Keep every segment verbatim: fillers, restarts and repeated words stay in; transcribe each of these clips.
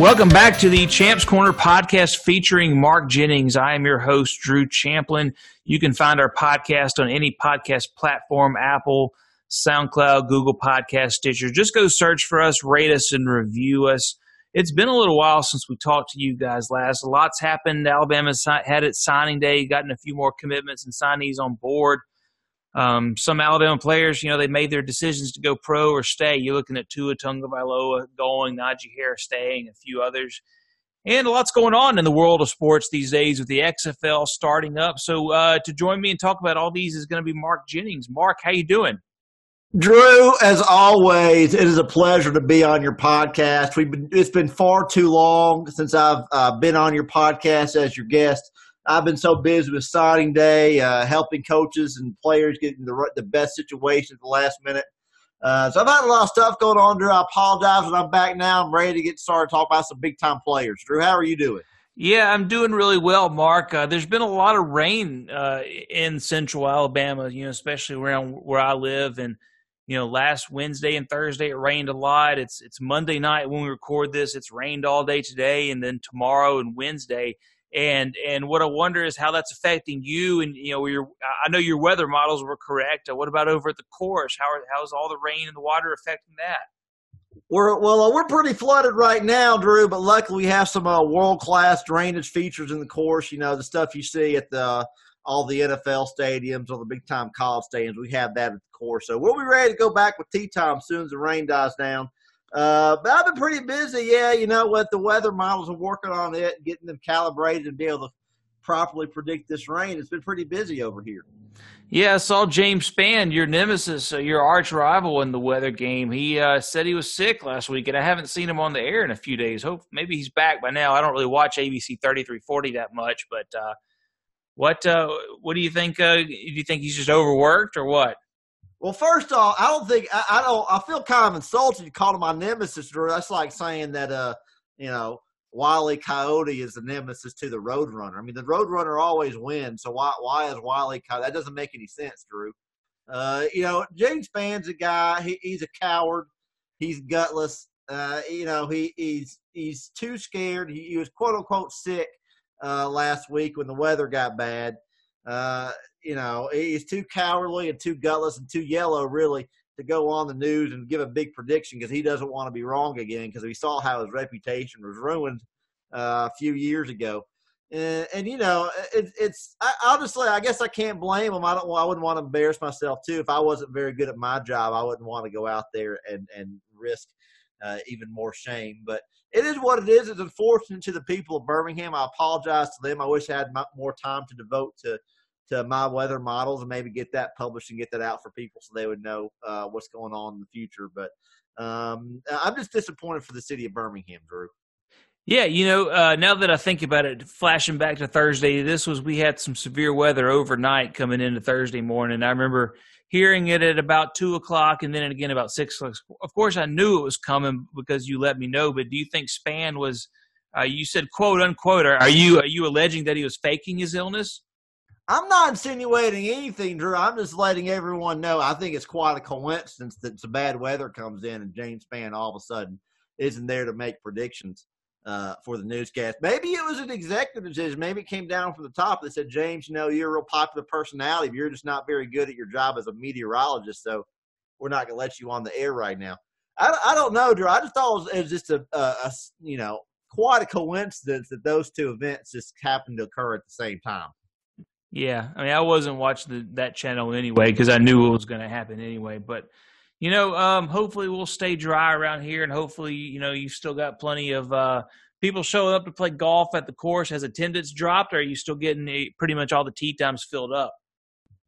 Welcome back to the Champs Corner podcast featuring Mark Jennings. I am your host, Drew Champlin. You can find our podcast on any podcast platform, Apple, SoundCloud, Google Podcast, Stitcher. Just go search for us, rate us, and review us. It's been a little while since we talked to you guys last. A lot's happened. Alabama's had its signing day, gotten a few more commitments and signees on board. Um, some Alabama players, you know, they made their decisions to go pro or stay. You're looking at Tua Tagovailoa going, Najee Harris staying, a few others. And a lot's going on in the world of sports these days with the X F L starting up. So uh, to join me and talk about all these is going to be Mark Jennings. Mark, how you doing? Drew, as always, it is a pleasure to be on your podcast. We've been, it's been far too long since I've uh, been on your podcast as your guest. I've been so busy with signing day, uh, helping coaches and players get in the, the best situation at the last minute. Uh, so I've had a lot of stuff going on, Drew. I apologize, when I'm back now. I'm ready to get started talking about some big-time players. Drew, how are you doing? Yeah, I'm doing really well, Mark. Uh, there's been a lot of rain uh, in central Alabama, you know, especially around where I live. And, you know, last Wednesday and Thursday it rained a lot. It's, it's Monday night when we record this. It's rained all day today and then tomorrow and Wednesday. And and what I wonder is how that's affecting you. And you know, your I know your weather models were correct. What about over at the course? How are, how's all the rain and the water affecting that? We're well, uh, we're pretty flooded right now, Drew. But luckily, we have some uh, world class drainage features in the course. You know, the stuff you see at the all the N F L stadiums or the big time college stadiums. We have that at the course, so we'll be ready to go back with tee time as soon as the rain dies down. Uh, but I've been pretty busy, yeah, you know, with the weather models and working on it and getting them calibrated and be able to properly predict this rain. It's been pretty busy over here. Yeah, I saw James Spann, your nemesis, uh, your arch rival in the weather game. He uh, said he was sick last week, and I haven't seen him on the air in a few days. Hope maybe he's back by now. I don't really watch A B C thirty-three forty that much, but uh, what uh, what do you think? Uh, do you think he's just overworked or what? Well, first off, I don't think I, I don't. I feel kind of insulted. You called him my nemesis, Drew. That's like saying that, uh, you know, Wile E. Coyote is the nemesis to the Roadrunner. I mean, the Roadrunner always wins. So why why is Wile E. Coyote? That doesn't make any sense, Drew. Uh, you know, James Spann's a guy. He, he's a coward. He's gutless. Uh, you know, he he's he's too scared. He, he was quote unquote sick uh, last week when the weather got bad. Uh, you know, he's too cowardly and too gutless and too yellow, really, to go on the news and give a big prediction because he doesn't want to be wrong again because we saw how his reputation was ruined uh, a few years ago. And, and you know, it, it's I, honestly, I guess I can't blame him. I don't. I wouldn't want to embarrass myself, too. If I wasn't very good at my job, I wouldn't want to go out there and, and risk uh, even more shame. But it is what it is. It's unfortunate to the people of Birmingham. I apologize to them. I wish I had my, more time to devote to to my weather models and maybe get that published and get that out for people so they would know uh, what's going on in the future. But um, I'm just disappointed for the city of Birmingham, Drew. Yeah, you know, uh, now that I think about it, flashing back to Thursday, this was we had some severe weather overnight coming into Thursday morning. I remember hearing it at about two o'clock and then again about six o'clock. Of course, I knew it was coming because you let me know, but do you think Spann was uh, – you said quote, unquote. Are you, are you alleging that he was faking his illness? I'm not insinuating anything, Drew. I'm just letting everyone know. I think it's quite a coincidence that some bad weather comes in and James Spann all of a sudden isn't there to make predictions uh, for the newscast. Maybe it was an executive decision. Maybe it came down from the top. They said, James, you know, you're a real popular personality. But you're just not very good at your job as a meteorologist, so we're not going to let you on the air right now. I, I don't know, Drew. I just thought it was just a, a, a, you know, quite a coincidence that those two events just happened to occur at the same time. Yeah, I mean, I wasn't watching the, that channel anyway because I knew it was going to happen anyway. But, you know, um, hopefully we'll stay dry around here and hopefully, you know, you've still got plenty of uh, people showing up to play golf at the course. Has attendance dropped or are you still getting a, pretty much all the tee times filled up?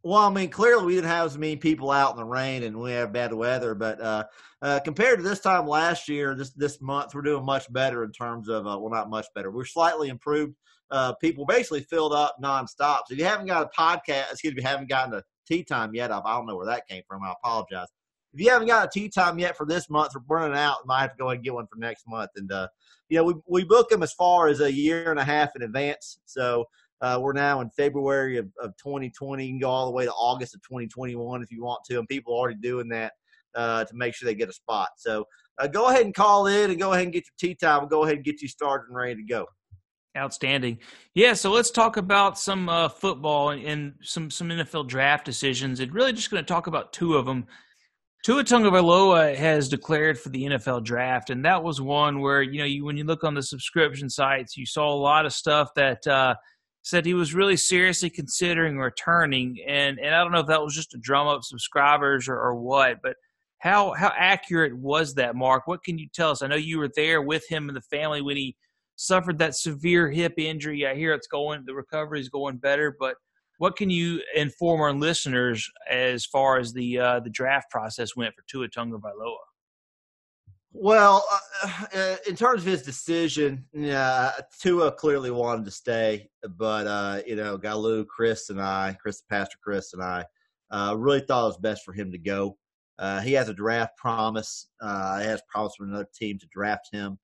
Well, I mean, clearly we didn't have as many people out in the rain and we have bad weather. But uh, uh, compared to this time last year, this, this month, we're doing much better in terms of uh, – well, not much better. We're slightly improved. Uh, people basically filled up nonstop. So if you haven't got a podcast, excuse me, haven't gotten a tea time yet. I don't know where that came from. I apologize. If you haven't got a tea time yet for this month, we're running out. Might have to go ahead and get one for next month. And uh, you know, we we book them as far as a year and a half in advance. So uh, we're now in February of, of twenty twenty. You can go all the way to August of twenty twenty-one if you want to. And people are already doing that. uh, to make sure they get a spot. So uh, go ahead and call in and go ahead and get your tea time. We'll go ahead and get you started and ready to go. Outstanding. Yeah, so let's talk about some uh, football and, and some, some N F L draft decisions. And really just going to talk about two of them. Tua Tagovailoa has declared for the N F L draft, and that was one where, you know, you, when you look on the subscription sites, you saw a lot of stuff that uh, said he was really seriously considering returning. And, and I don't know if that was just to drum up subscribers or, or what, but how how accurate was that, Mark? What can you tell us? I know you were there with him and the family when he suffered that severe hip injury. I hear it's going, the recovery is going better, but what can you inform our listeners as far as the uh, the draft process went for Tua Tagovailoa? Well, uh, in terms of his decision, uh, Tua clearly wanted to stay, but uh, you know, Galoo, Chris, and I, Chris, Pastor Chris, and I, uh, really thought it was best for him to go. Uh, he has a draft promise. Uh, he has promise from another team to draft him.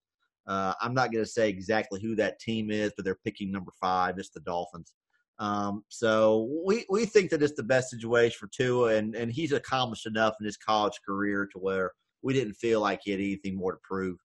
Uh, I'm not going to say exactly who that team is, but they're picking number five. It's the Dolphins. Um, so we, we think that it's the best situation for Tua, and, and he's accomplished enough in his college career to where we didn't feel like he had anything more to prove.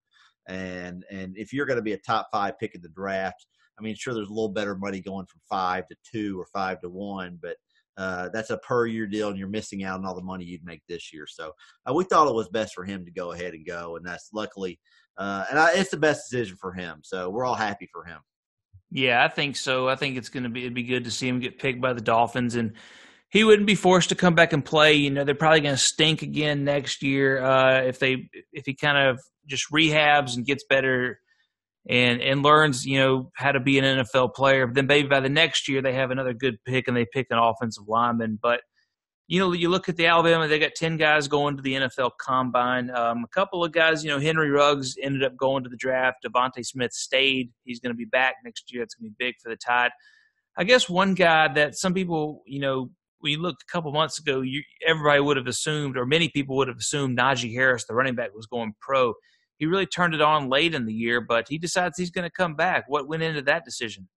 And, and if you're going to be a top five pick in the draft, I mean, sure, there's a little better money going from five to two or five to one, but, uh, that's a per year deal and you're missing out on all the money you'd make this year. So uh, we thought it was best for him to go ahead and go. And that's luckily, uh, and I, it's the best decision for him. So we're all happy for him. Yeah, I think so. I think it's going to be it'd be good to see him get picked by the Dolphins, and he wouldn't be forced to come back and play. You know, they're probably going to stink again next year uh, if they if he kind of just rehabs and gets better and and learns, you know, how to be an N F L player. Then maybe by the next year they have another good pick and they pick an offensive lineman. But you know, you look at the Alabama; they got ten guys going to the N F L Combine. Um, a couple of guys, you know, Henry Ruggs ended up going to the draft. Devontae Smith stayed; he's going to be back next year. It's going to be big for the Tide. I guess one guy that some people, you know, when you looked a couple months ago, you, everybody would have assumed, or many people would have assumed, Najee Harris, the running back, was going pro. He really turned it on late in the year, but he decides he's going to come back. What went into that decision?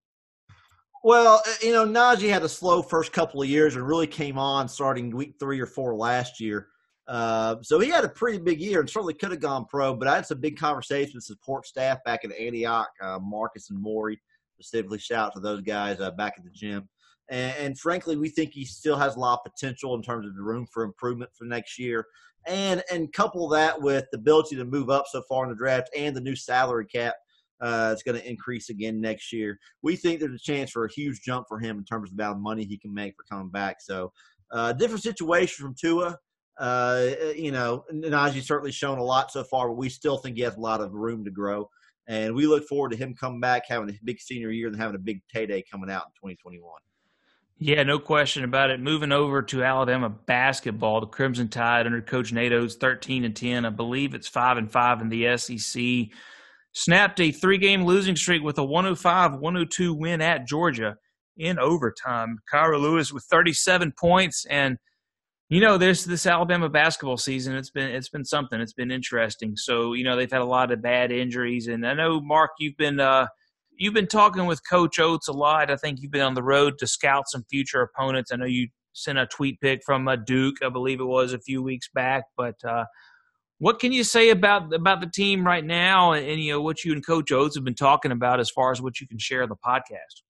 Well, you know, Najee had a slow first couple of years and really came on starting week three or four last year. Uh, so he had a pretty big year and certainly could have gone pro, but I had some big conversations with support staff back in Antioch, uh, Marcus and Maury, specifically shout out to those guys uh, back at the gym. And, and frankly, we think he still has a lot of potential in terms of the room for improvement for next year. And, and couple that with the ability to move up so far in the draft and the new salary cap. Uh, it's going to increase again next year. We think there's a chance for a huge jump for him in terms of the amount of money he can make for coming back. So uh, different situation from Tua. Uh, you know, Najee's certainly shown a lot so far, but we still think he has a lot of room to grow. And we look forward to him coming back, having a big senior year, and having a big payday coming out in twenty twenty-one. Yeah, no question about it. Moving over to Alabama basketball, the Crimson Tide under Coach Nado's thirteen and ten. I believe it's five and five in the S E C. Snapped a three-game losing streak with a one oh five one oh two win at Georgia in overtime. Kira Lewis with thirty-seven points, and you know, there's this Alabama basketball season. It's been it's been something. It's been interesting. So you know, they've had a lot of bad injuries, and I know, Mark, you've been uh, you've been talking with Coach Oates a lot. I think you've been on the road to scout some future opponents. I know you sent a tweet pic from uh, Duke, I believe it was, a few weeks back, but. Uh, What can you say about about the team right now, and, and you know, what you and Coach Oates have been talking about as far as what you can share on the podcast?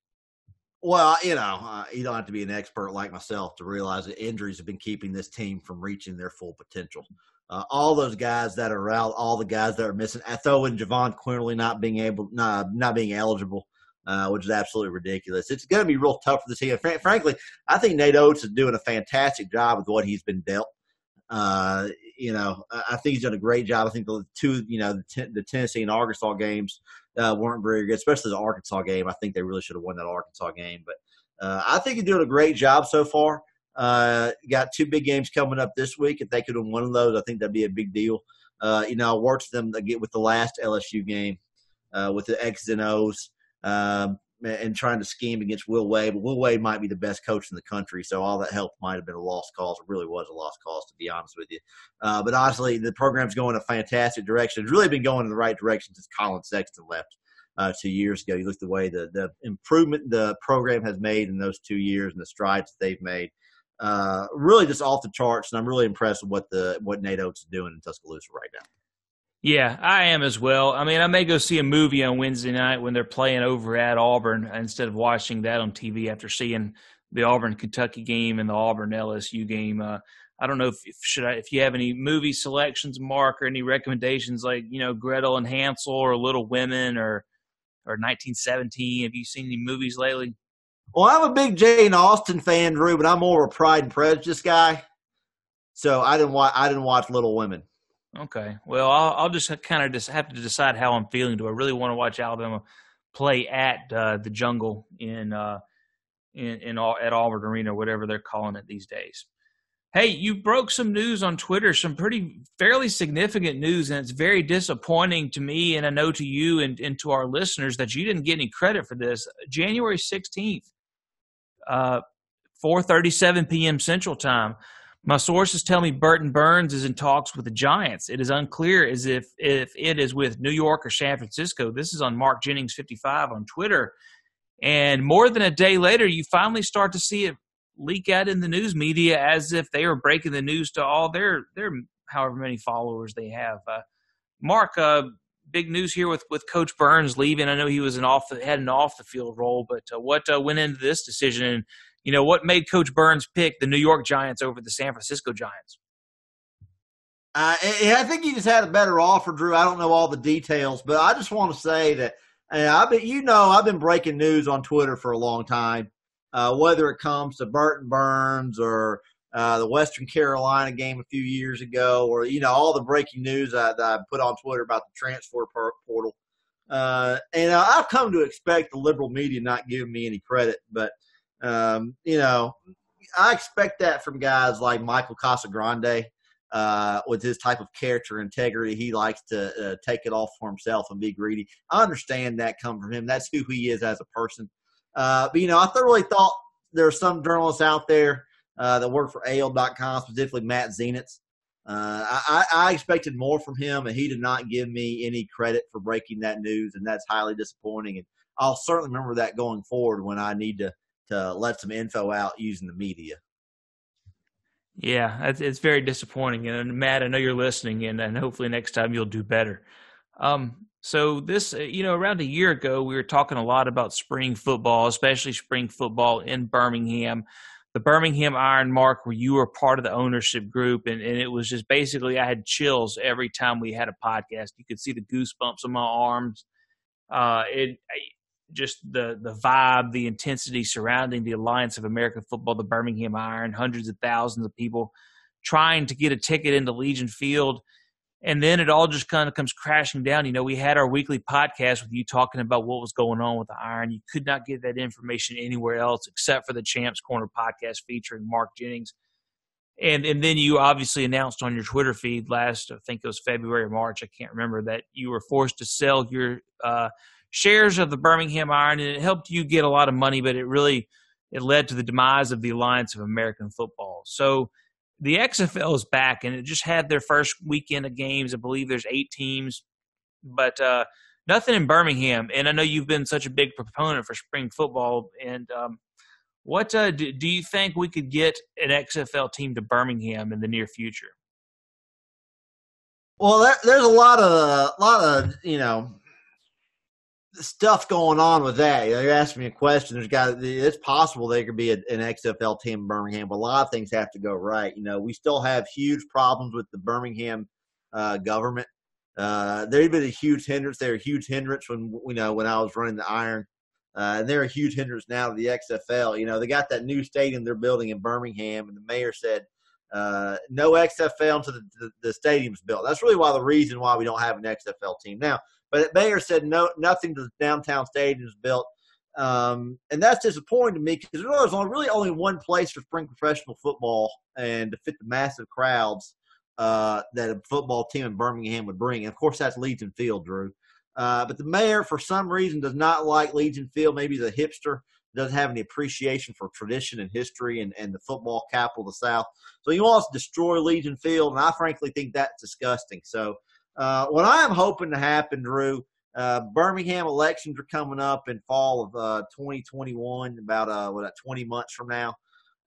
Well, you know, uh, you don't have to be an expert like myself to realize that injuries have been keeping this team from reaching their full potential. Uh, all those guys that are out, all the guys that are missing. I throw in Javon Quinterly not being able, not not being eligible, uh, which is absolutely ridiculous. It's going to be real tough for the team. Fr- frankly, I think Nate Oates is doing a fantastic job with what he's been dealt. Uh, you know, I think he's done a great job. I think the two, you know, the, ten, the Tennessee and Arkansas games uh, weren't very good, especially the Arkansas game. I think they really should have won that Arkansas game. But uh, I think he's doing a great job so far. Uh, got two big games coming up this week. If they could have won one of those, I think that'd be a big deal. Uh, you know, I watched them get with the last L S U game uh, with the X's and O's um, and trying to scheme against Will Wade. But Will Wade might be the best coach in the country, so all that help might have been a lost cause. It really was a lost cause, to be honest with you. Uh, but honestly, the program's going in a fantastic direction. It's really been going in the right direction since Colin Sexton left uh, two years ago. You look at the way the, the improvement the program has made in those two years and the strides that they've made. uh, really just off the charts, and I'm really impressed with what the what Nate Oates is doing in Tuscaloosa right now. Yeah, I am as well. I mean, I may go see a movie on Wednesday night when they're playing over at Auburn instead of watching that on T V after seeing the Auburn-Kentucky game and the Auburn-L S U game. Uh, I don't know if, if should I, if you have any movie selections, Mark, or any recommendations like, you know, Gretel and Hansel or Little Women or or nineteen seventeen. Have you seen any movies lately? Well, I'm a big Jane Austen fan, Drew, but I'm more of a Pride and Prejudice guy. So I didn't watch I didn't watch Little Women. Okay. Well, I'll, I'll just kind of just have to decide how I'm feeling. Do I really want to watch Alabama play at uh, the Jungle in uh, in, in all, at Auburn Arena or whatever they're calling it these days? Hey, you broke some news on Twitter, some pretty fairly significant news, and it's very disappointing to me and I know to you and, and to our listeners that you didn't get any credit for this. January sixteenth, uh, four thirty-seven p.m. Central Time. My sources tell me Burton Burns is in talks with the Giants. It is unclear as if, if it is with New York or San Francisco. This is on Mark Jennings fifty-five on Twitter. And more than a day later, you finally start to see it leak out in the news media as if they are breaking the news to all their, their however many followers they have. Uh, Mark, uh, big news here with, with Coach Burns leaving. I know he was an off the, had an off-the-field role, but uh, what uh, went into this decision and you know, what made Coach Burns pick the New York Giants over the San Francisco Giants? Uh, I think he just had a better offer, Drew. I don't know all the details, but I just want to say that uh, I've been, you know, I've been breaking news on Twitter for a long time, uh, whether it comes to Burton Burns or uh, the Western Carolina game a few years ago or, you know, all the breaking news I, that I put on Twitter about the transfer portal. Uh, and I've come to expect the liberal media not giving me any credit, but – Um, you know, I expect that from guys like Michael Casagrande uh, with his type of character integrity. He likes to uh, take it all for himself and be greedy. I understand that comes from him. That's who he is as a person. Uh, but, you know, I thoroughly thought there are some journalists out there uh, that work for A L dot com, specifically Matt Zenitz. Uh, I, I expected more from him, and he did not give me any credit for breaking that news, and that's highly disappointing. And I'll certainly remember that going forward when I need to to let some info out using the media. Yeah, it's very disappointing. And Matt, I know you're listening, and, and hopefully next time you'll do better. Um, so this, you know, around a year ago, we were talking a lot about spring football, especially spring football in Birmingham. The Birmingham Iron, Mark, where you were part of the ownership group, and, and it was just basically I had chills every time we had a podcast. You could see the goosebumps on my arms. Uh, it I, just the the vibe, the intensity surrounding the Alliance of American Football, the Birmingham Iron, hundreds of thousands of people trying to get a ticket into Legion Field. And then it all just kind of comes crashing down. You know, we had our weekly podcast with you talking about what was going on with the Iron. You could not get that information anywhere else except for the Champs Corner podcast featuring Mark Jennings. And and then you obviously announced on your Twitter feed last, I think it was February or March, I can't remember, that you were forced to sell your uh, shares of the Birmingham Iron, and it helped you get a lot of money, but it really it led to the demise of the Alliance of American Football. So the X F L is back, and it just had their first weekend of games. I believe there's eight teams, but uh, nothing in Birmingham. And I know you've been such a big proponent for spring football. And um, what uh, do, do you think we could get an X F L team to Birmingham in the near future? Well, that, there's a lot of a lot of you know. stuff going on with that. You know, you're asking me a question. There's got it's possible there could be a, an X F L team in Birmingham, but a lot of things have to go right. You know, we still have huge problems with the Birmingham uh, government. Uh, they've been a huge hindrance. They were a huge hindrance when you know when I was running the Iron, uh, and they're a huge hindrance now to the X F L. You know, they got that new stadium they're building in Birmingham, and the mayor said uh, no X F L until the, the, the stadium's built. That's really why the reason why we don't have an X F L team now. But the mayor said no, nothing to the downtown stadium is built. Um, and that's disappointing to me because there's only, really only one place for spring professional football and to fit the massive crowds uh, that a football team in Birmingham would bring. And, of course, that's Legion Field, Drew. Uh, but the mayor, for some reason, does not like Legion Field. Maybe he's a hipster, doesn't have any appreciation for tradition and history and, and the football capital of the South. So he wants to destroy Legion Field, and I frankly think that's disgusting. So – Uh, what I am hoping to happen, Drew, uh, Birmingham elections are coming up in fall of uh, twenty twenty-one, about uh, what, twenty months from now.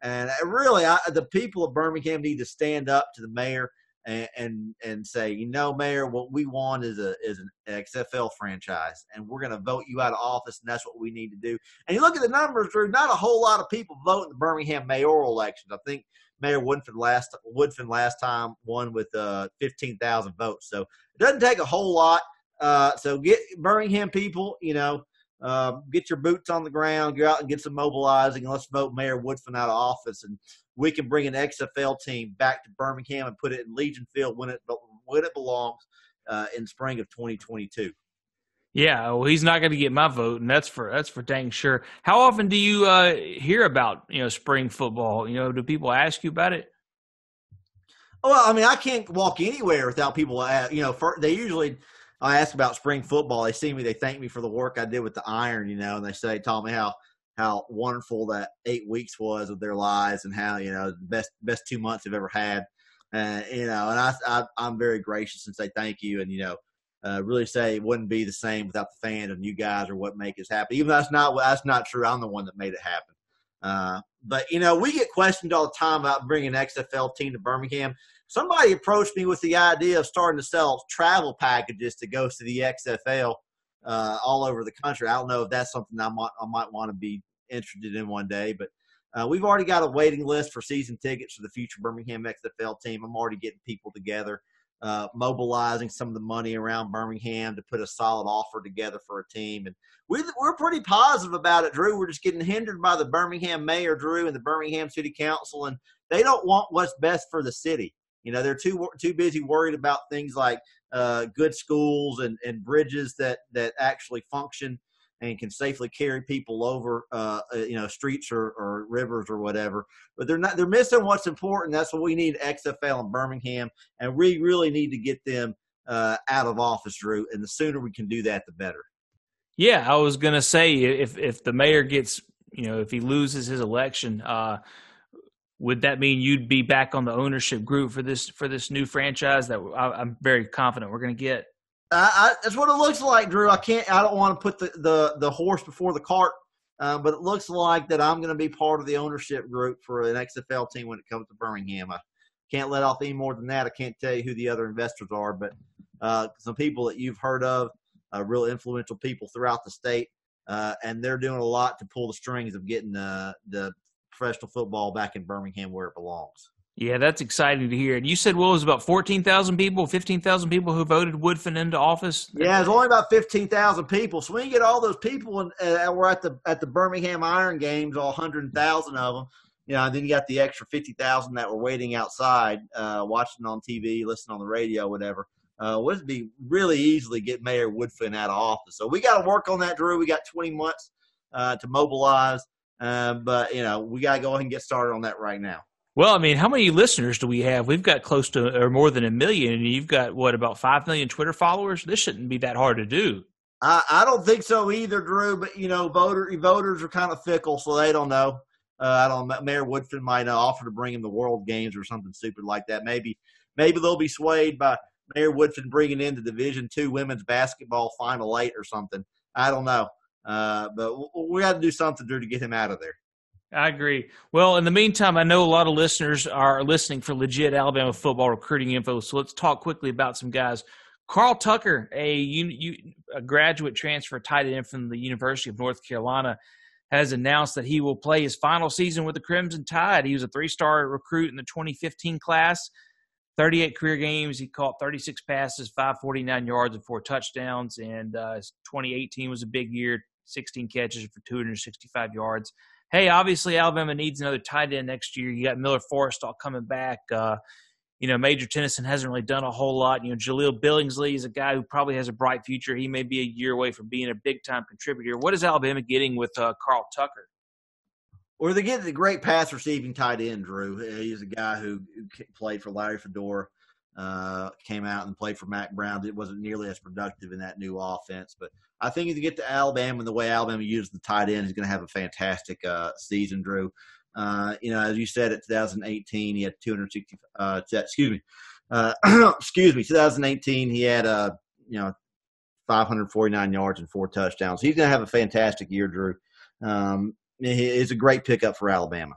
And really, I, the people of Birmingham need to stand up to the mayor and and, and say, you know, Mayor, what we want is a is an X F L franchise, and we're going to vote you out of office, and that's what we need to do. And you look at the numbers, Drew, not a whole lot of people vote in the Birmingham mayoral elections. I think Mayor Woodfin last Woodfin last time won with uh, fifteen thousand votes. So it doesn't take a whole lot. Uh, so get Birmingham people, you know, Uh, get your boots on the ground, go out and get some mobilizing, and let's vote Mayor Woodfin out of office, and we can bring an X F L team back to Birmingham and put it in Legion Field when it when it belongs uh, in spring of twenty twenty-two. Yeah, well, he's not going to get my vote, and that's for that's for dang sure. How often do you uh, hear about you know spring football? You know, do people ask you about it? Well, I mean, I can't walk anywhere without people. You know, for, they usually. I ask about spring football. They see me. They thank me for the work I did with the Iron, you know, and they say, tell me how, how wonderful that eight weeks was of their lives and how, you know, the best, best two months they've ever had. And, uh, you know, and I, I, I'm very gracious and say thank you. And, you know, uh, really say it wouldn't be the same without the fans and you guys are what make it happen. Even though that's not, that's not true. I'm the one that made it happen. Uh, but, you know, we get questioned all the time about bringing an X F L team to Birmingham. Somebody approached me with the idea of starting to sell travel packages to go to the X F L uh, all over the country. I don't know if that's something I might, I might want to be interested in one day, but uh, we've already got a waiting list for season tickets for the future Birmingham X F L team. I'm already getting people together, uh, mobilizing some of the money around Birmingham to put a solid offer together for a team. And we're, we're pretty positive about it, Drew. We're just getting hindered by the Birmingham mayor, Drew, and the Birmingham City Council, and they don't want what's best for the city. You know, they're too too busy worried about things like uh, good schools and, and bridges that, that actually function and can safely carry people over, uh, you know, streets or, or rivers or whatever. But they're not they're missing what's important. That's what we need X F L in Birmingham, and we really need to get them uh, out of office, Drew. And the sooner we can do that, the better. Yeah, I was gonna say if if the mayor gets, you know, if he loses his election. Uh, Would that mean you'd be back on the ownership group for this for this new franchise that I, I'm very confident we're going to get? Uh, I, that's what it looks like, Drew. I can't. I don't want to put the, the, the horse before the cart, uh, but it looks like that I'm going to be part of the ownership group for an X F L team when it comes to Birmingham. I can't let off any more than that. I can't tell you who the other investors are, but uh, some people that you've heard of, uh, real influential people throughout the state, uh, and they're doing a lot to pull the strings of getting uh, the – professional football back in Birmingham where it belongs. Yeah, that's exciting to hear. And you said, well, it was about fourteen thousand people, fifteen thousand people who voted Woodfin into office? Yeah, it's only about fifteen thousand people. So when you get all those people, and uh, we're at the at the Birmingham Iron games, all one hundred thousand of them, you know, and then you got the extra fifty thousand that were waiting outside, uh, watching on T V, listening on the radio, whatever. Uh, would be really easily get Mayor Woodfin out of office. So we got to work on that, Drew. We got twenty months uh, to mobilize. Uh, but, you know, we got to go ahead and get started on that right now. Well, I mean, how many listeners do we have? We've got close to or more than a million, and you've got, what, about five million Twitter followers? This shouldn't be that hard to do. I, I don't think so either, Drew, but, you know, voter, voters are kind of fickle, so they don't know. Uh, I don't Mayor Woodfin might uh, offer to bring him the World Games or something stupid like that. Maybe maybe they'll be swayed by Mayor Woodfin bringing in the Division two Women's Basketball Final Eight or something. I don't know. Uh, but we got to do something, Drew, to get him out of there. I agree. Well, in the meantime, I know a lot of listeners are listening for legit Alabama football recruiting info, so let's talk quickly about some guys. Carl Tucker, a, you, you, a graduate transfer tight end from the University of North Carolina, has announced that he will play his final season with the Crimson Tide. He was a three-star recruit in the twenty fifteen class, thirty-eight career games. He caught thirty-six passes, five hundred forty-nine yards, and four touchdowns, and uh, twenty eighteen was a big year. sixteen catches for two hundred sixty-five yards. Hey, obviously Alabama needs another tight end next year. You got Miller Forrestall coming back. Uh, you know, Major Tennyson hasn't really done a whole lot. You know, Jaleel Billingsley is a guy who probably has a bright future. He may be a year away from being a big-time contributor. What is Alabama getting with uh, Carl Tucker? Well, they get the great pass-receiving tight end, Drew. He's a guy who played for Larry Fedora, uh, came out and played for Mack Brown. It wasn't nearly as productive in that new offense, but I think if you get to Alabama and the way Alabama uses the tight end, he's going to have a fantastic uh, season, Drew. Uh, you know, as you said, in twenty eighteen, he had two hundred sixty. Uh, excuse me, uh, excuse me. twenty eighteen, he had uh, you know five hundred forty-nine yards and four touchdowns. He's going to have a fantastic year, Drew. Um, it's a great pickup for Alabama.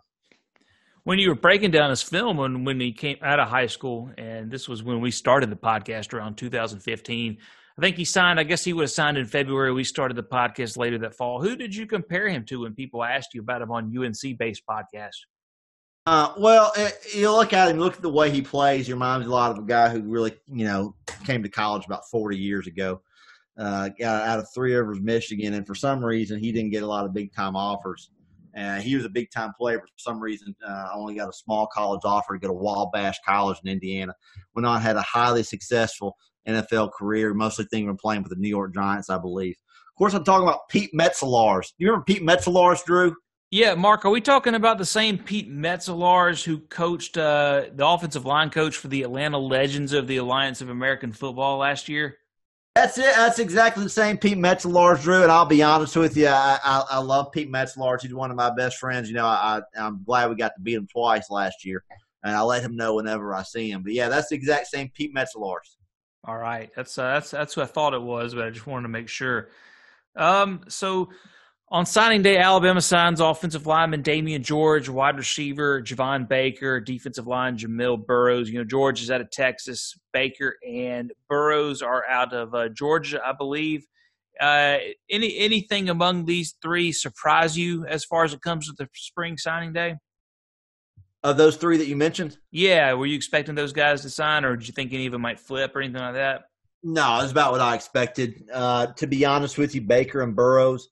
when you were breaking down his film when, when he came out of high school, and this was when we started the podcast around two thousand fifteen, I think he signed, I guess he would have signed in February. We started the podcast later that fall. Who did you compare him to when people asked you about him on U N C-based podcasts? Uh, well, you look at him, look at the way he plays. He reminds a lot of a guy who really, you know, came to college about forty years ago, uh, out of Three Rivers, Michigan. And for some reason, he didn't get a lot of big-time offers. Uh, he was a big-time player. For some reason, uh, only got a small college offer to go to Wabash College in Indiana. Went on, had a highly successful N F L career, mostly thinking of playing with the New York Giants, I believe. Of course, I'm talking about Pete Metzelaars. You remember Pete Metzelaars, Drew? Yeah, Mark, are we talking about the same Pete Metzelaars who coached uh, the offensive line coach for the Atlanta Legends of the Alliance of American Football last year? That's it. That's exactly the same Pete Metzelaars, Drew, and I'll be honest with you. I, I, I love Pete Metzelaars. He's one of my best friends. You know, I, I'm glad we got to beat him twice last year, and I let him know whenever I see him. But, yeah, that's the exact same Pete Metzelaars. All right, that's uh, that's that's what I thought it was, but I just wanted to make sure. Um, so on signing day, Alabama signs offensive lineman Damian George, wide receiver Javon Baker, defensive line Jamil Burrows. You know, George is out of Texas. Baker and Burrows are out of uh, Georgia, I believe. Uh, any anything among these three surprise you as far as it comes to the spring signing day? Of those three that you mentioned? Yeah. Were you expecting those guys to sign, or did you think any of them might flip or anything like that? No, it's about what I expected. Uh, to be honest with you, Baker and Burrows,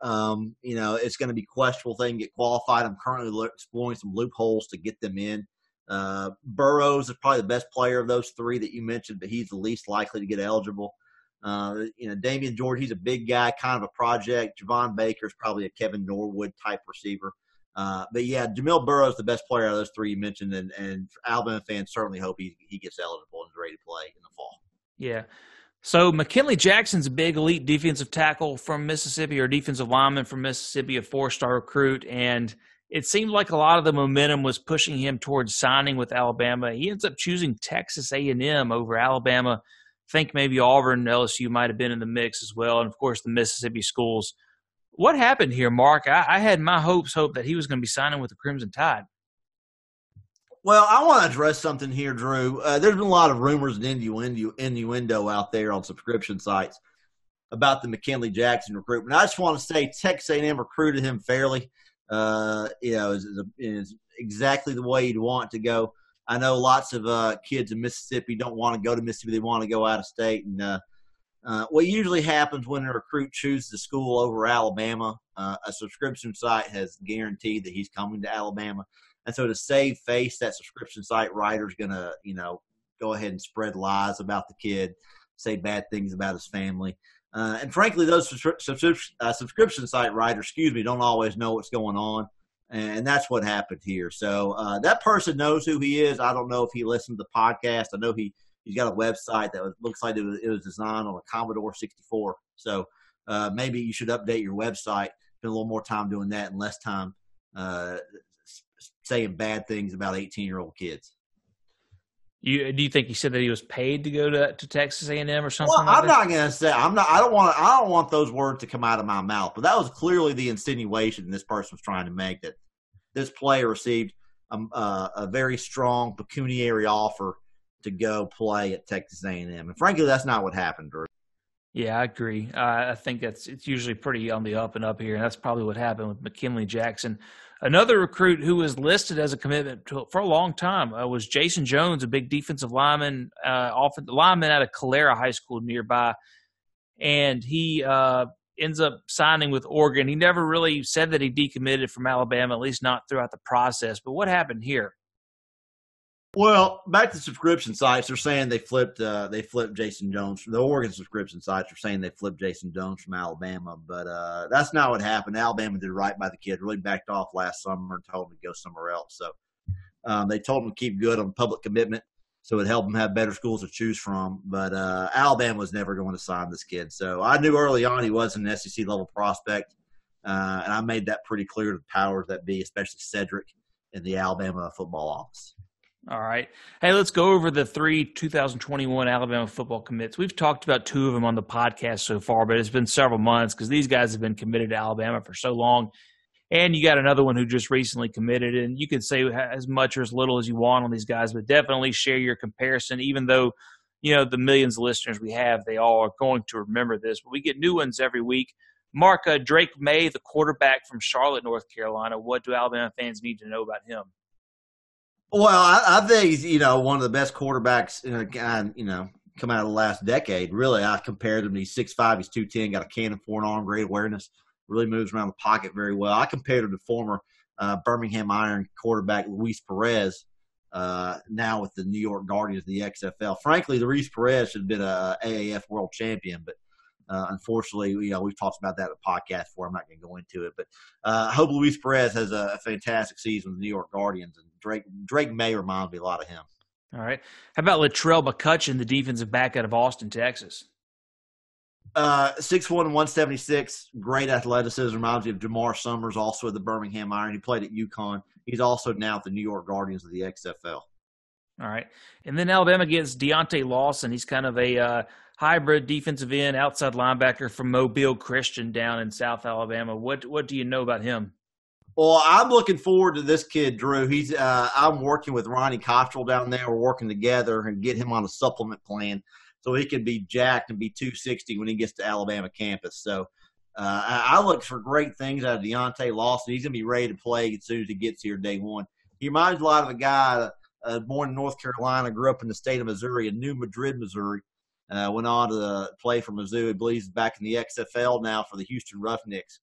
um, you know, it's going to be questionable if they can get qualified. I'm currently exploring some loopholes to get them in. Uh, Burrows is probably the best player of those three that you mentioned, but he's the least likely to get eligible. Uh, you know, Damian George, he's a big guy, kind of a project. Javon Baker is probably a Kevin Norwood type receiver. Uh, but, yeah, Jamil Burrows, the best player out of those three you mentioned, and, and Alabama fans certainly hope he, he gets eligible and is ready to play in the fall. Yeah. So McKinley Jackson's a big elite defensive tackle from Mississippi, or defensive lineman from Mississippi, a four-star recruit, and it seemed like a lot of the momentum was pushing him towards signing with Alabama. He ends up choosing Texas A and M over Alabama. I think maybe Auburn and L S U might have been in the mix as well, and, of course, the Mississippi schools. What happened here, Mark? I, I had my hopes, hope that he was going to be signing with the Crimson Tide. Well, I want to address something here, Drew. Uh, there's been a lot of rumors and innuendo, innuendo out there on subscription sites about the McKinley Jackson recruitment. I just want to say Texas A and M recruited him fairly. Uh, you know, it's, it's exactly the way you'd want to go. I know lots of uh, kids in Mississippi don't want to go to Mississippi. They want to go out of state, and uh, Uh, what usually happens when a recruit chooses a school over Alabama, uh, a subscription site has guaranteed that he's coming to Alabama. And so to save face, that subscription site writer's going to, you know, go ahead and spread lies about the kid, say bad things about his family. Uh, and frankly, those subscri- subscri- uh, subscription site writers, excuse me, don't always know what's going on. And that's what happened here. So uh, that person knows who he is. I don't know if he listened to the podcast. I know he – he's got a website that was, looks like it was, it was designed on a Commodore sixty-four. So uh, maybe you should update your website, spend a little more time doing that and less time uh, saying bad things about eighteen-year-old kids. You, do you think he said that he was paid to go to, to Texas A and M or something? Well, like I'm that? not going to say I'm not. I don't want. I don't want those words to come out of my mouth. But that was clearly the insinuation this person was trying to make, that this player received a, a, a very strong pecuniary offer to go play at Texas A and M. And frankly, that's not what happened, Drew. Yeah, I agree. Uh, I think that's it's usually pretty on the up and up here, and that's probably what happened with McKinley Jackson. Another recruit who was listed as a commitment to, for a long time uh, was Jayson Jones, a big defensive lineman, uh, offensive lineman out of Calera High School nearby, and he uh, ends up signing with Oregon. He never really said that he decommitted from Alabama, at least not throughout the process. But what happened here? Well, back to subscription sites, they're saying they flipped uh, they flipped Jayson Jones. The Oregon subscription sites are saying they flipped Jayson Jones from Alabama, but uh, that's not what happened. Alabama did right by the kid, really backed off last summer and told him to go somewhere else. So um, they told him to keep good on public commitment, so it helped him have better schools to choose from. But uh, Alabama was never going to sign this kid. So I knew early on he wasn't an S E C-level prospect, uh, and I made that pretty clear to the powers that be, especially Cedric in the Alabama football office. All right. Hey, let's go over the three two thousand twenty-one Alabama football commits. We've talked about two of them on the podcast so far, but it's been several months because these guys have been committed to Alabama for so long. And you got another one who just recently committed. And you can say as much or as little as you want on these guys, but definitely share your comparison, even though, you know, the millions of listeners we have, they all are going to remember this. But we get new ones every week. Mark, uh, Drake May, the quarterback from Charlotte, North Carolina, what do Alabama fans need to know about him? Well, I, I think he's, you know, one of the best quarterbacks, uh, you know, come out of the last decade. Really, I compared him. He's six five, he's two ten, got a cannon for an arm, great awareness, really moves around the pocket very well. I compared him to former uh, Birmingham Iron quarterback Luis Perez, uh, now with the New York Guardians, the X F L. Frankly, Luis Perez should have been an A A F world champion, but Uh, unfortunately, you know, we've talked about that in the podcast before. I'm not going to go into it, but uh, I hope Luis Perez has a, a fantastic season with the New York Guardians, and Drake Drake May reminds me a lot of him. All right. How about Latrell McCutcheon, the defensive back out of Austin, Texas? Uh, six one, one seventy-six, great athleticism. Reminds me of Jamar Summers, also at the Birmingham Iron. He played at UConn. He's also now at the New York Guardians of the X F L. All right. And then Alabama gets Deontay Lawson. He's kind of a uh, hybrid defensive end, outside linebacker from Mobile Christian down in South Alabama. What what do you know about him? Well, I'm looking forward to this kid, Drew. He's uh, I'm working with Ronnie Cottrell down there. We're working together and get him on a supplement plan so he can be jacked and be two sixty when he gets to Alabama campus. So uh, I, I look for great things out of Deontay Lawson. He's going to be ready to play as soon as he gets here day one. He reminds a lot of a guy that, Uh, born in North Carolina, grew up in the state of Missouri, in New Madrid, Missouri. Uh, went on to uh, play for Mizzou. I believe he's back in the X F L now for the Houston Roughnecks.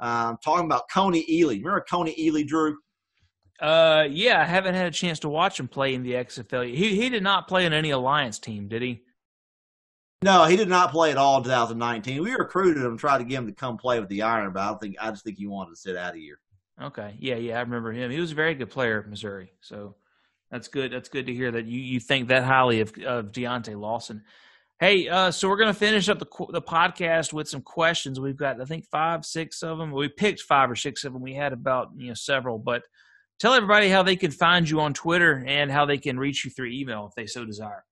Um, talking about Coney Ealy. Remember Coney Ealy, Drew? Uh, yeah, I haven't had a chance to watch him play in the X F L. He he did not play in any Alliance team, did he? No, he did not play at all in two thousand nineteen. We recruited him, tried to get him to come play with the Iron, but I don't think I just think he wanted to sit out a year. Okay, yeah, yeah, I remember him. He was a very good player at Missouri, so. That's good. That's good to hear that you, you think that highly of, of Deontay Lawson. Hey, uh, so we're going to finish up the the podcast with some questions. We've got, I think, five, six of them. We picked five or six of them. We had about you know several. But tell everybody how they can find you on Twitter and how they can reach you through email if they so desire.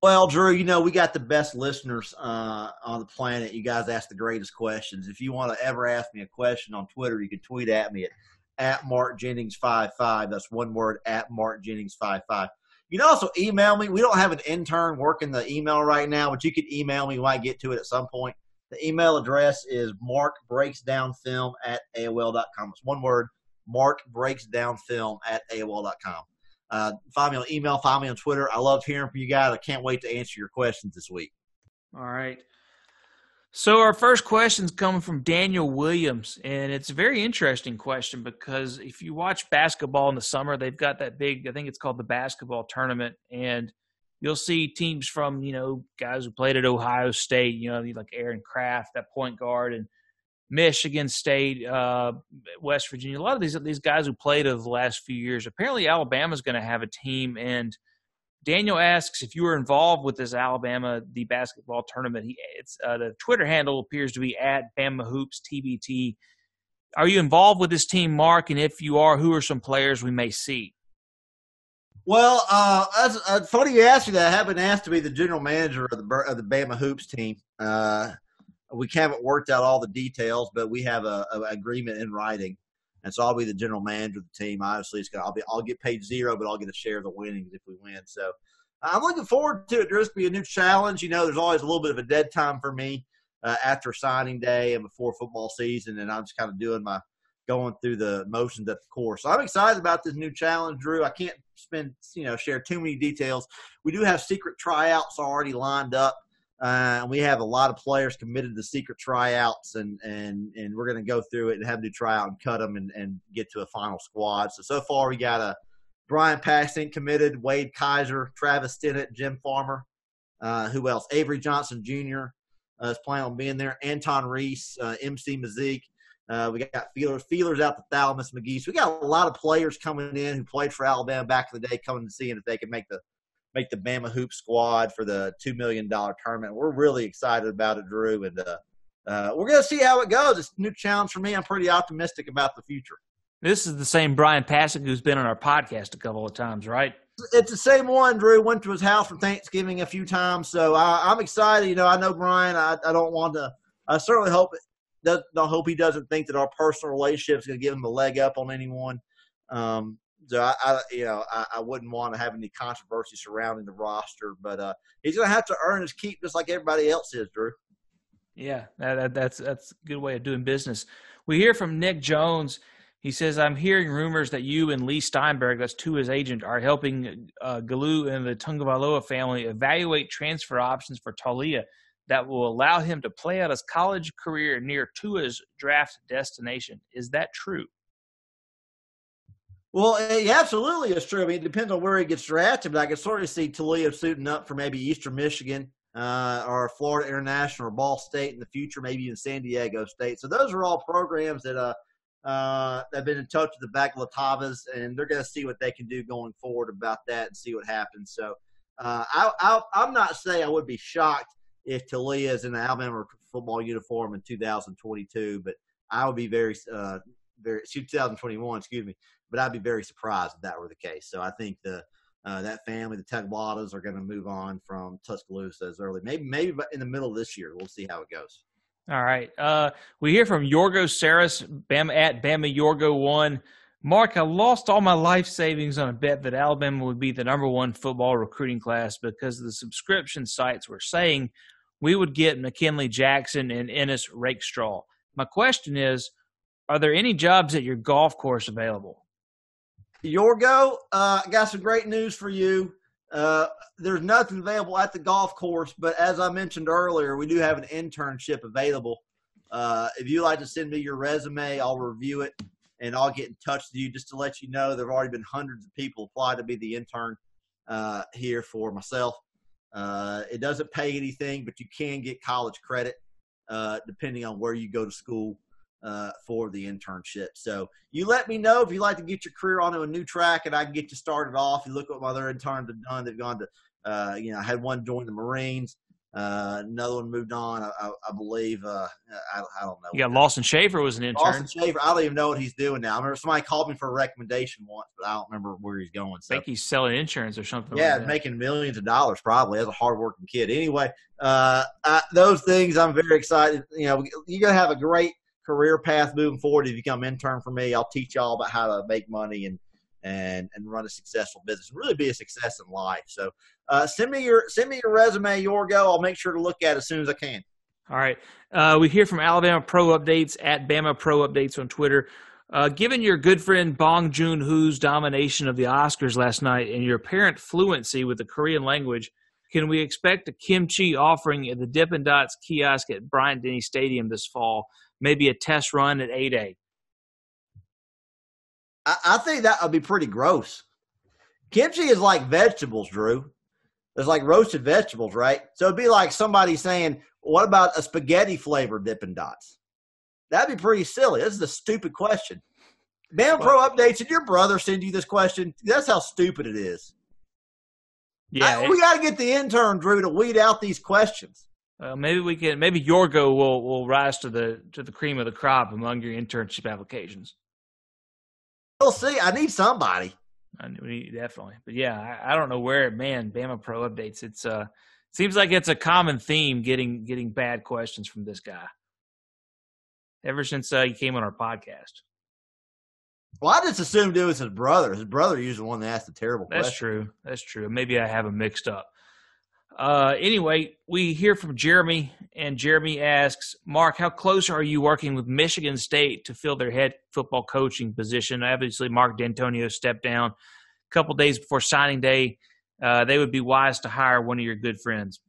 Well, Drew, you know, we got the best listeners uh, on the planet. You guys ask the greatest questions. If you want to ever ask me a question on Twitter, you can tweet at me at at Mark Jennings fifty-five. That's one word, at Mark Jennings fifty-five. You can also email me. We don't have an intern working the email right now, but you can email me when I get to it at some point. The email address is markbreaksdownfilm at A O L dot com. It's one word, markbreaksdownfilm at A O L dot com. Uh, find me on email, find me on Twitter. I love hearing from you guys. I can't wait to answer your questions this week. All right. So our first question is coming from Daniel Williams, and it's a very interesting question because if you watch basketball in the summer, they've got that big, I think it's called the basketball tournament, and you'll see teams from, you know, guys who played at Ohio State, you know, like Aaron Kraft, that point guard, and Michigan State, uh, West Virginia, a lot of these, these guys who played over the last few years. Apparently Alabama's going to have a team, and Daniel asks if you were involved with this Alabama, the basketball tournament. He, it's, uh, the Twitter handle appears to be at Bama Hoops T B T. Are you involved with this team, Mark? And if you are, who are some players we may see? Well, uh, that's, uh, funny you asked me that. I have been asked to be the general manager of the, of the Bama Hoops team. Uh, we haven't worked out all the details, but we have a, a agreement in writing. And so I'll be the general manager of the team. Obviously, it's gonna, I'll be I'll get paid zero, but I'll get a share of the winnings if we win. So I'm looking forward to it. There's going to be a new challenge. You know, there's always a little bit of a dead time for me uh, after signing day and before football season, and I'm just kind of doing my going through the motions at the course. So I'm excited about this new challenge, Drew. I can't spend you know share too many details. We do have secret tryouts already lined up. Uh, we have a lot of players committed to secret tryouts, and, and, and we're going to go through it and have to try out and cut them and, and get to a final squad. So, so far we got a Brian Paxton committed, Wade Kaiser, Travis Stennett, Jim Farmer. Uh, who else? Avery Johnson Junior Uh, is planning on being there. Anton Reese, uh, M C Mazik. Uh, we got feelers, feelers out to Thalamus McGee. So we got a lot of players coming in who played for Alabama back in the day, coming to see if they can make the make the Bama Hoop squad for the two million dollars tournament. We're really excited about it, Drew, and uh, uh, we're going to see how it goes. It's a new challenge for me. I'm pretty optimistic about the future. This is the same Brian Passick who's been on our podcast a couple of times, right? It's the same one, Drew. Went to his house for Thanksgiving a few times, so I, I'm excited. You know, I know Brian. I, I don't want to – I certainly hope does, I hope he doesn't think that our personal relationship is going to give him a leg up on anyone. Um, so, I, I, you know, I, I wouldn't want to have any controversy surrounding the roster. But uh, he's going to have to earn his keep just like everybody else is, Drew. Yeah, that, that's that's a good way of doing business. We hear from Nick Jones. He says, I'm hearing rumors that you and Lee Steinberg, that's Tua's agent, are helping uh, Galoo and the Tagovailoa family evaluate transfer options for Talia that will allow him to play out his college career near Tua's draft destination. Is that true? Well, it absolutely is true. I mean, it depends on where he gets drafted, but I can sort of see Talia suiting up for maybe Eastern Michigan uh, or Florida International or Ball State in the future, maybe even San Diego State. So those are all programs that uh, – Uh, they've been in touch with the Bacalatavas, and they're going to see what they can do going forward about that and see what happens. So uh, I, I, I'm not saying I would be shocked if Talia is in an Alabama football uniform in two thousand twenty-two, but I would be very, uh, very two thousand twenty-one, excuse me, but I'd be very surprised if that were the case. So I think the uh, that family, the Tagovailoas, are going to move on from Tuscaloosa as early, maybe maybe in the middle of this year. We'll see how it goes. All right. Uh, we hear from Yorgo Saris, Bama, at Bama Yorgo one. Mark, I lost all my life savings on a bet that Alabama would be the number one football recruiting class because the subscription sites were saying we would get McKinley Jackson and Ennis Rakestraw. My question is, are there any jobs at your golf course available? Yorgo, uh, I got some great news for you. Uh, there's nothing available at the golf course, but as I mentioned earlier, we do have an internship available. Uh, if you'd like to send me your resume, I'll review it and I'll get in touch with you just to let you know. There've already been hundreds of people apply to be the intern, uh, here for myself. Uh, it doesn't pay anything, but you can get college credit, uh, depending on where you go to school, uh, for the internship. So you let me know if you'd like to get your career onto a new track and I can get you started off. You look at what my other interns have done. They've gone to, uh, you know, I had one join the Marines. Uh, another one moved on. I, I, I believe, uh, I, I don't know. Yeah. Lawson Shaver was an intern. Lawson Shaver. I don't even know what he's doing now. I remember somebody called me for a recommendation once, but I don't remember where he's going. So. I think he's selling insurance or something. Yeah. Like that. Making millions of dollars probably as a hardworking kid. Anyway, uh, I, those things I'm very excited. You know, you're going to have a great career path moving forward. If you become intern for me, I'll teach y'all about how to make money and and and run a successful business, really be a success in life. So uh, send me your send me your resume, Yorgo. I'll make sure to look at it as soon as I can. All right. Uh, we hear from Alabama Pro Updates at Bama Pro Updates on Twitter. Uh, given your good friend Bong Joon-ho's domination of the Oscars last night and your apparent fluency with the Korean language, can we expect a kimchi offering at the Dippin' Dots kiosk at Bryant-Denny Stadium this fall? Maybe a test run at eight A. I, I think that would be pretty gross. Kimchi is like vegetables, Drew. It's like roasted vegetables, right? So it'd be like somebody saying, what about a spaghetti flavored Dippin' Dots? That'd be pretty silly. This is a stupid question. Man, Pro Updates, and your brother send you this question. That's how stupid it is. Yeah, I, it, we got to get the intern, Drew, to weed out these questions. Well, maybe we can. Maybe Yorgo will, will rise to the to the cream of the crop among your internship applications. We'll see. I need somebody. I need, definitely, but yeah, I, I don't know where. Man, Bama Pro Updates. It's uh, seems like it's a common theme getting getting bad questions from this guy. Ever since uh, he came on our podcast. Well, I just assumed it was his brother. His brother usually the one that asked the terrible question. That's true. That's true. Maybe I have him mixed up. Uh, anyway, we hear from Jeremy, and Jeremy asks, Mark, how close are you working with Michigan State to fill their head football coaching position? Obviously, Mark D'Antonio stepped down a couple days before signing day. Uh, they would be wise to hire one of your good friends.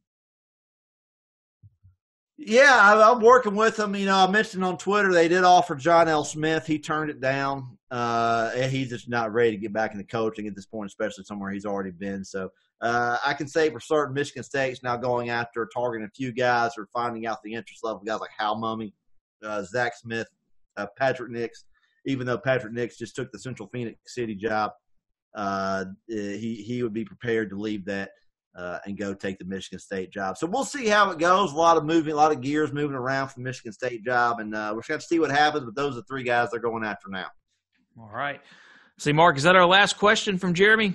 Yeah, I'm working with them. You know, I mentioned on Twitter they did offer John L. Smith. He turned it down. Uh, he's just not ready to get back into coaching at this point, especially somewhere he's already been. So uh, I can say for certain Michigan State's now going after targeting a few guys or finding out the interest level of guys like Hal Mumme, uh, Zach Smith, uh, Patrick Nix. Even though Patrick Nix just took the Central Phoenix City job, uh, he he would be prepared to leave that. Uh, and go take the Michigan State job. So we'll see how it goes. A lot of moving, a lot of gears moving around for the Michigan State job, and uh, we're going to see what happens. But those are three guys they're going after now. All right. See, Mark, is that our last question from Jeremy?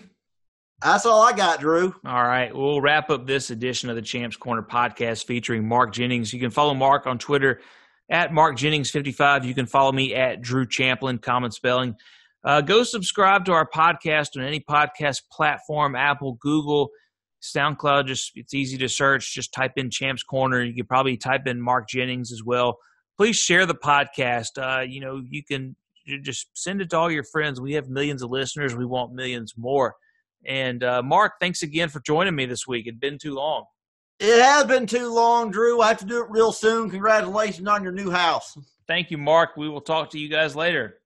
That's all I got, Drew. All right. We'll wrap up this edition of the Champs Corner podcast featuring Mark Jennings. You can follow Mark on Twitter at Mark Jennings fifty-five. You can follow me at Drew Champlin, common spelling. Uh, go subscribe to our podcast on any podcast platform, Apple, Google, SoundCloud. Just it's easy to search. Just type in Champ's Corner. You could probably type in Mark Jennings as well. Please share the podcast. Uh, you know, you can just send it to all your friends. We have millions of listeners. We want millions more. And uh, Mark, thanks again for joining me this week. It's been too long. It has been too long, Drew. I have to do it real soon. Congratulations on your new house. Thank you, Mark. We will talk to you guys later.